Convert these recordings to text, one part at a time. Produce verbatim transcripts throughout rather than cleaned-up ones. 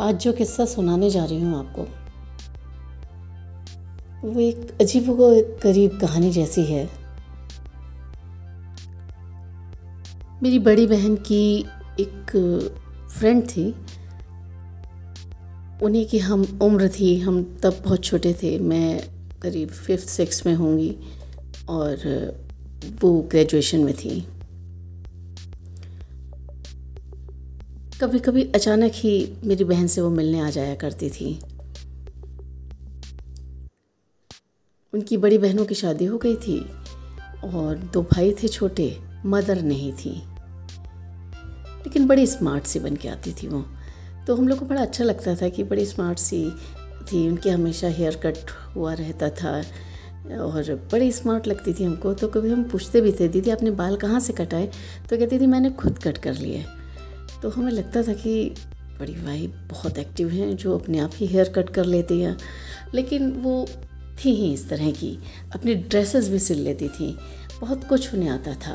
आज जो किस्सा सुनाने जा रही हूँ आपको, वो एक अजीबोगरीब कहानी जैसी है। मेरी बड़ी बहन की एक फ्रेंड थी, उन्हीं की हम उम्र थी। हम तब बहुत छोटे थे, मैं करीब फिफ्थ सिक्स में होंगी और वो ग्रेजुएशन में थी। कभी कभी अचानक ही मेरी बहन से वो मिलने आ जाया करती थी। उनकी बड़ी बहनों की शादी हो गई थी और दो भाई थे छोटे, मदर नहीं थी, लेकिन बड़ी स्मार्ट सी बन के आती थी वो। तो हम लोग को बड़ा अच्छा लगता था कि बड़ी स्मार्ट सी थी, उनके हमेशा हेयर कट हुआ रहता था और बड़ी स्मार्ट लगती थी हमको। तो कभी हम पूछते भी थे, दीदी आपने बाल कहाँ से कटाए? तो कहती थी मैंने खुद कट कर लिए। तो हमें लगता था कि बड़ी भाई बहुत एक्टिव हैं जो अपने आप ही हेयर कट कर लेती हैं, लेकिन वो थी ही इस तरह की। अपनी ड्रेसेस भी सिल लेती थी, बहुत कुछ उन्हें आता था।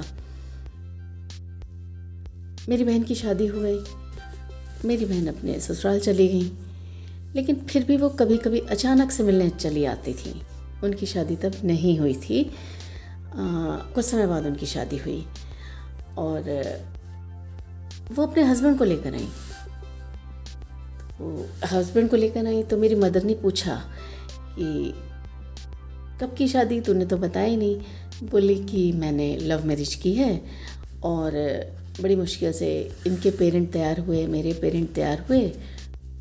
मेरी बहन की शादी हो गई, मेरी बहन अपने ससुराल चली गई, लेकिन फिर भी वो कभी कभी अचानक से मिलने चली आती थी। उनकी शादी तब नहीं हुई थी, आ, कुछ समय बाद उनकी शादी हुई और वो अपने हस्बैंड को लेकर आई। तो हस्बैंड को लेकर आई तो मेरी मदर ने पूछा कि कब की शादी, तूने तो बताया ही नहीं। बोली कि मैंने लव मैरिज की है और बड़ी मुश्किल से इनके पेरेंट तैयार हुए, मेरे पेरेंट तैयार हुए,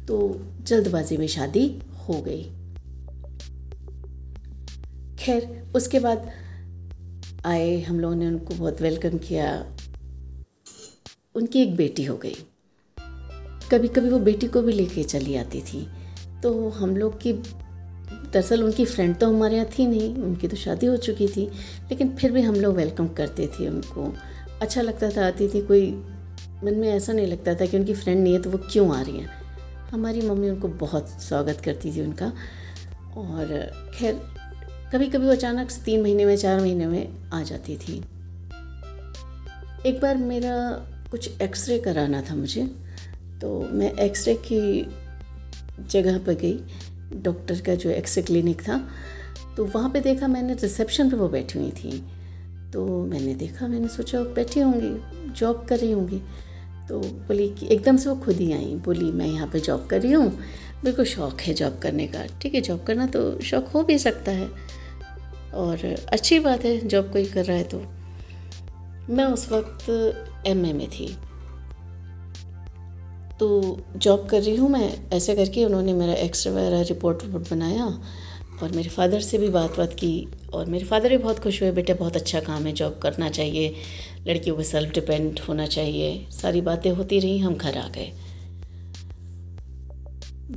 तो जल्दबाजी में शादी हो गई। खैर उसके बाद आए, हम लोगों ने उनको बहुत वेलकम किया। उनकी एक बेटी हो गई, कभी कभी वो बेटी को भी लेके चली आती थी। तो हम लोग की, दरअसल उनकी फ्रेंड तो हमारे यहाँ थी नहीं, उनकी तो शादी हो चुकी थी, लेकिन फिर भी हम लोग वेलकम करते थे उनको। अच्छा लगता था, आती थी, कोई मन में ऐसा नहीं लगता था कि उनकी फ्रेंड नहीं है तो वो क्यों आ रही हैं। हमारी मम्मी उनको बहुत स्वागत करती थी उनका। और खैर कभी कभी वो अचानक से तीन महीने में, चार महीने में आ जाती थी। एक बार मेरा कुछ एक्सरे कराना था मुझे, तो मैं एक्सरे की जगह पर गई, डॉक्टर का जो एक्सरे क्लिनिक था, तो वहाँ पे देखा मैंने रिसेप्शन पे वो बैठी हुई थी। तो मैंने देखा, मैंने सोचा वो बैठी होंगी, जॉब कर रही होंगी। तो बोली कि एकदम से वो खुद ही आई, बोली मैं यहाँ पे जॉब कर रही हूँ, मेरे को शौक़ है जॉब करने का। ठीक है, जॉब करना तो शौक़ हो भी सकता है और अच्छी बात है, जॉब कोई कर रहा है तो। मैं उस वक्त एमए में थी, तो जॉब कर रही हूँ मैं, ऐसे करके उन्होंने मेरा एक्सरे वगैरह रिपोर्ट रिपोर्ट बनाया और मेरे फादर से भी बात बात की और मेरे फादर भी बहुत खुश हुए, बेटे बहुत अच्छा काम है, जॉब करना चाहिए, लड़कियों को सेल्फ डिपेंड होना चाहिए। सारी बातें होती रहीं, हम घर आ गए।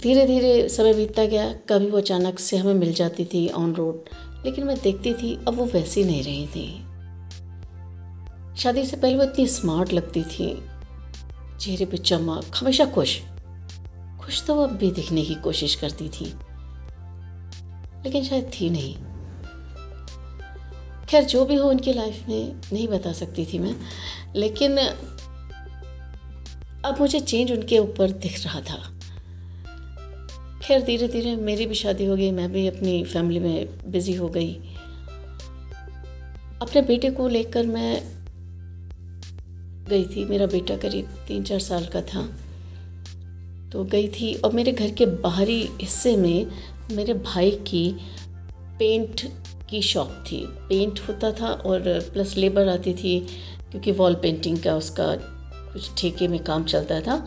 धीरे धीरे समय बीतता गया, कभी वो अचानक से हमें मिल जाती थी ऑन रोड, लेकिन मैं देखती थी अब वो वैसी नहीं रही थी। शादी से पहले वो इतनी स्मार्ट लगती थी, चेहरे पे चमक, हमेशा खुश खुश तो अब भी दिखने की कोशिश करती थी, लेकिन शायद थी नहीं। खैर जो भी हो उनकी लाइफ में नहीं बता सकती थी मैं, लेकिन अब मुझे चेंज उनके ऊपर दिख रहा था। खैर धीरे धीरे मेरी भी शादी हो गई, मैं भी अपनी फैमिली में बिज़ी हो गई। अपने बेटे को लेकर मैं गई थी, मेरा बेटा करीब तीन चार साल का था, तो गई थी। और मेरे घर के बाहरी हिस्से में मेरे भाई की पेंट की शॉप थी, पेंट होता था और प्लस लेबर आती थी, क्योंकि वॉल पेंटिंग का उसका कुछ ठेके में काम चलता था,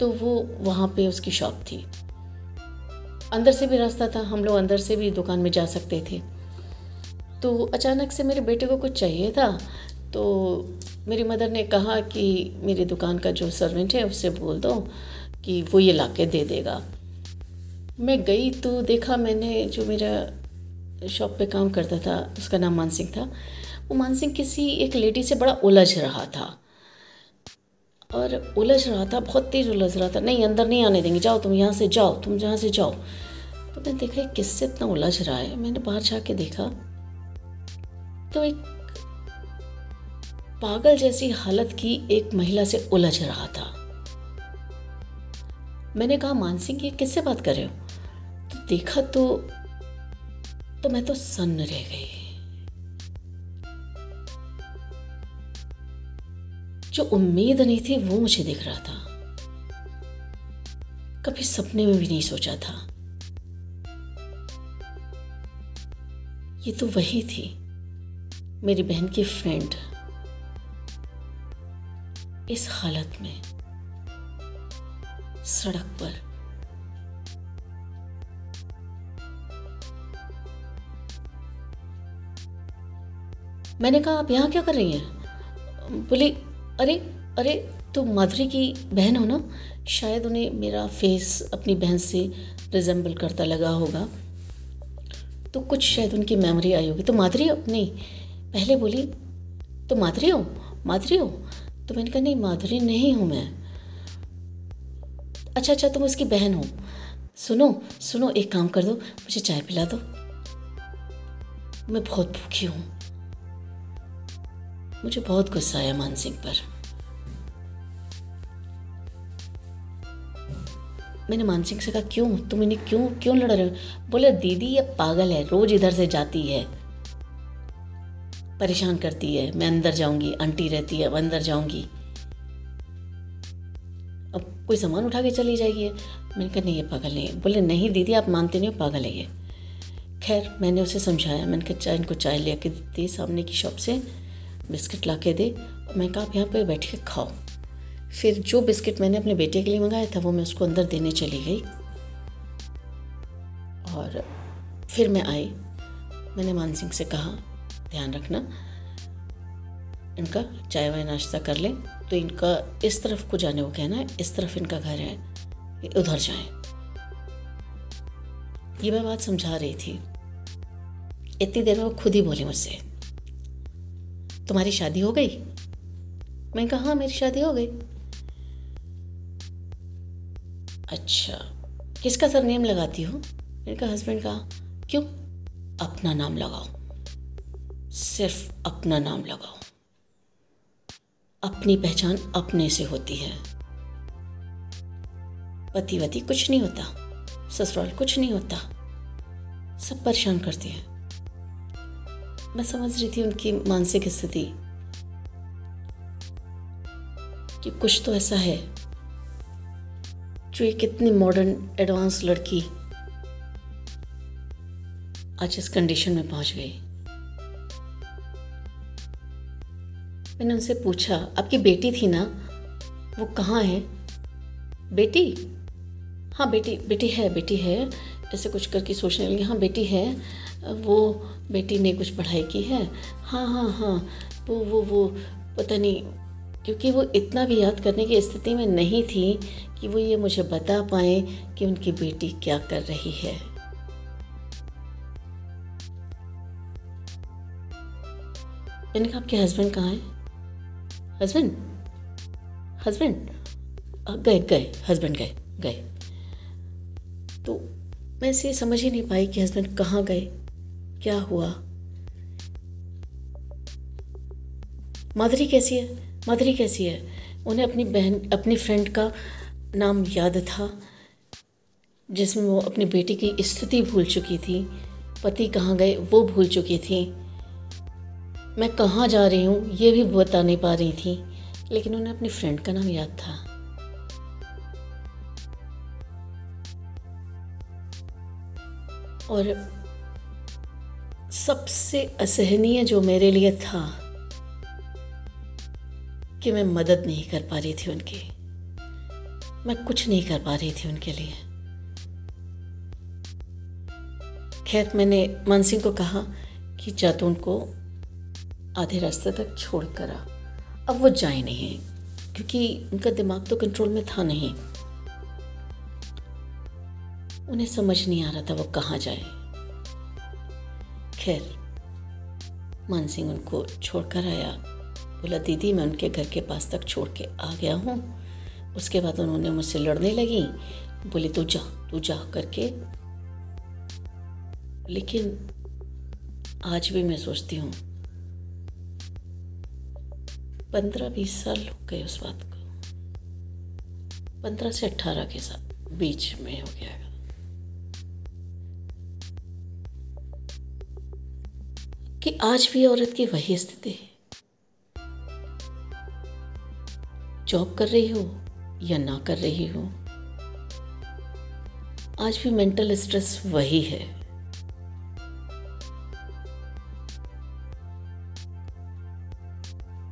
तो वो वहाँ पे उसकी शॉप थी। अंदर से भी रास्ता था, हम लोग अंदर से भी दुकान में जा सकते थे। तो अचानक से मेरे बेटे को कुछ चाहिए था, तो मेरी मदर ने कहा कि मेरी दुकान का जो सर्वेंट है उससे बोल दो कि वो ये ला के दे देगा। मैं गई तो देखा, मैंने जो मेरा शॉप पे काम करता था, उसका नाम मान सिंह था, वो मान सिंह किसी एक लेडी से बड़ा उलझ रहा था और उलझ रहा था बहुत तेज़ उलझ रहा था। नहीं अंदर नहीं आने देंगे, जाओ तुम यहाँ से, जाओ तुम यहाँ से, जाओ। तो मैंने देखा किससे इतना उलझ रहा है। मैंने बाहर जाके देखा तो एक पागल जैसी हालत की एक महिला से उलझ रहा था। मैंने कहा, मान सिंह ये किससे बात कर रहे हो? तो देखा तो तो मैं तो सन्न रह गई। जो उम्मीद नहीं थी वो मुझे दिख रहा था, कभी सपने में भी नहीं सोचा था। ये तो वही थी, मेरी बहन की फ्रेंड, इस हालत में सड़क पर। मैंने कहा, आप यहां क्या कर रही हैं? बोली, अरे अरे तुम माधुरी की बहन हो ना, शायद उन्हें मेरा फेस अपनी बहन से रिजेंबल करता लगा होगा, तो कुछ शायद उनकी मेमोरी आई होगी। तो माधुरी हो? नहीं, पहले बोली तो माधुरी हो माधुरी हो तो मैंने कहा नहीं, माधुरी नहीं हूँ मैं। अच्छा अच्छा तुम उसकी बहन हो। सुनो सुनो एक काम कर दो, मुझे चाय पिला दो, मैं बहुत भूखी हूँ। मुझे बहुत गुस्सा आया मान सिंह पर। मैंने मान सिंह से कहा, क्यों तुम इन्हें क्यों क्यों लड़ रहे हो? बोले, दीदी ये पागल है, रोज इधर से जाती है, परेशान करती है, मैं अंदर जाऊंगी, आंटी रहती है, अंदर जाऊंगी, अब कोई सामान उठा के चली जाएगी। मैंने कहा नहीं, ये पागल नहीं है। बोले, नहीं दीदी आप मानते नहीं हो, पागल है ये। खैर मैंने उसे समझाया, मैंने कहा चाय, इनको चाय ले के दी सामने की शॉप से, बिस्किट ला के दे, और मैं कहा आप यहाँ पे बैठ के खाओ। फिर जो बिस्किट मैंने अपने बेटे के लिए मंगाया था वो मैं उसको अंदर देने चली गई। और फिर मैं आई, मैंने मान सिंह से कहा ध्यान रखना, इनका चाय वाय नाश्ता कर लें तो इनका इस तरफ को जाने को कहना, इस तरफ इनका घर है, उधर जाएं। ये मैं बात समझा रही थी, इतनी देर में वो खुद ही बोली मुझसे, तुम्हारी शादी हो गई? मैंने कहा हाँ मेरी शादी हो गई। अच्छा किसका सरनेम लगाती हो? मैंने कहा हस्बैंड का। क्यों? अपना नाम लगाओ, सिर्फ अपना नाम लगाओ, अपनी पहचान अपने से होती है, पतिवती कुछ नहीं होता, ससुराल कुछ नहीं होता, सब परेशान करती है। मैं समझ रही थी उनकी मानसिक स्थिति कि कुछ तो ऐसा है जो एक इतनी मॉडर्न एडवांस लड़की आज इस कंडीशन में पहुंच गई। मैंने उनसे पूछा, आपकी बेटी थी ना, वो कहाँ है? बेटी? हाँ बेटी बेटी है बेटी है ऐसे कुछ करके सोचने लगी। हाँ बेटी है, वो बेटी ने कुछ पढ़ाई की है, हाँ हाँ हाँ वो वो वो पता नहीं, क्योंकि वो इतना भी याद करने की स्थिति में नहीं थी कि वो ये मुझे बता पाए कि उनकी बेटी क्या कर रही है। मैंने कहा आपके हस्बैंड कहाँ हैं? हस्बैंड हस्बैंड गए गए हस्बैंड गए गए तो मैं इसे समझ ही नहीं पाई कि हस्बैंड कहाँ गए, क्या हुआ। माधुरी कैसी है? माधुरी कैसी है? उन्हें अपनी बहन, अपनी फ्रेंड का नाम याद था जिसमें वो अपनी बेटी की स्थिति भूल चुकी थी, पति कहाँ गए वो भूल चुकी थी, मैं कहाँ जा रही हूँ ये भी बता नहीं पा रही थी, लेकिन उन्हें अपनी फ्रेंड का नाम याद था। और सबसे असहनीय जो मेरे लिए था कि मैं मदद नहीं कर पा रही थी उनकी, मैं कुछ नहीं कर पा रही थी उनके लिए। खैर मैंने मान सिंह को कहा कि जा तो उनको आधे रास्ते तक छोड़ कर आ। अब वो जाए नहीं क्योंकि उनका दिमाग तो कंट्रोल में था नहीं, उन्हें समझ नहीं आ रहा था वो कहाँ जाए। खैर मान सिंह उनको छोड़कर आया, बोला दीदी मैं उनके घर के पास तक छोड़ के आ गया हूँ। उसके बाद उन्होंने मुझसे लड़ने लगी, बोली तू जा तू जा करके। लेकिन आज भी मैं सोचती हूँ पंद्रह बीस साल हो गए उस बात को, पंद्रह से अट्ठारह के साथ बीच में हो गया। कि आज भी औरत की वही स्थिति है, जॉब कर रही हो या ना कर रही हो, आज भी मेंटल स्ट्रेस वही है।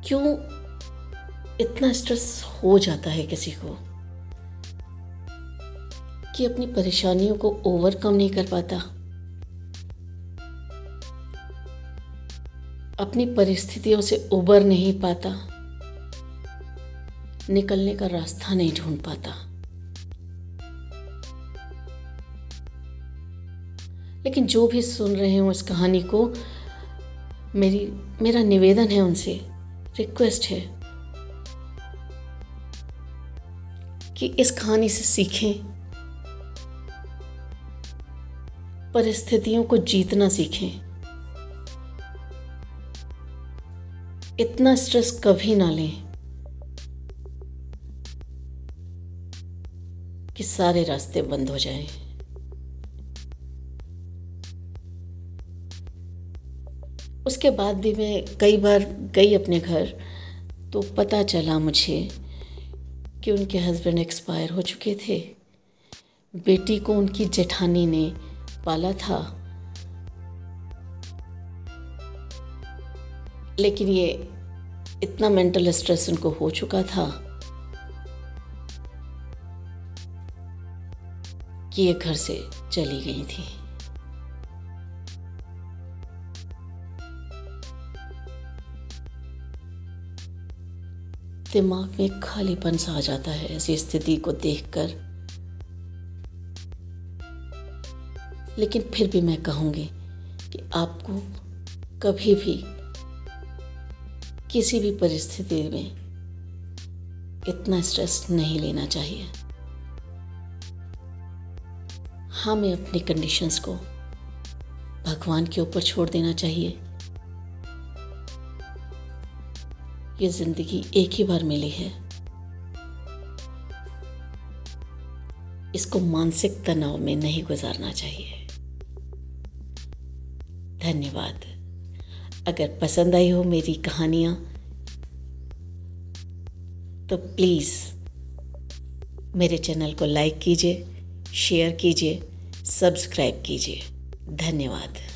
क्यों इतना स्ट्रेस हो जाता है किसी को कि अपनी परेशानियों को ओवरकम नहीं कर पाता, अपनी परिस्थितियों से उबर नहीं पाता, निकलने का रास्ता नहीं ढूंढ पाता। लेकिन जो भी सुन रहे हो इस कहानी को, मेरी मेरा निवेदन है, उनसे रिक्वेस्ट है कि इस कहानी से सीखें, परिस्थितियों को जीतना सीखें, इतना स्ट्रेस कभी ना लें कि सारे रास्ते बंद हो जाएं। उसके बाद भी मैं कई बार गई अपने घर तो पता चला मुझे कि उनके हस्बैंड एक्सपायर हो चुके थे, बेटी को उनकी जेठानी ने पाला था, लेकिन ये इतना मेंटल स्ट्रेस उनको हो चुका था कि ये घर से चली गई थी। दिमाग में खालीपन सा आ जाता है ऐसी स्थिति को देखकर, लेकिन फिर भी मैं कहूँगी कि आपको कभी भी किसी भी परिस्थिति में इतना स्ट्रेस नहीं लेना चाहिए। हाँ, मैं अपनी कंडीशंस को भगवान के ऊपर छोड़ देना चाहिए। ये ज़िंदगी एक ही बार मिली है, इसको मानसिक तनाव में नहीं गुजारना चाहिए। धन्यवाद। अगर पसंद आई हो मेरी कहानियाँ तो प्लीज़ मेरे चैनल को लाइक कीजिए, शेयर कीजिए, सब्सक्राइब कीजिए। धन्यवाद।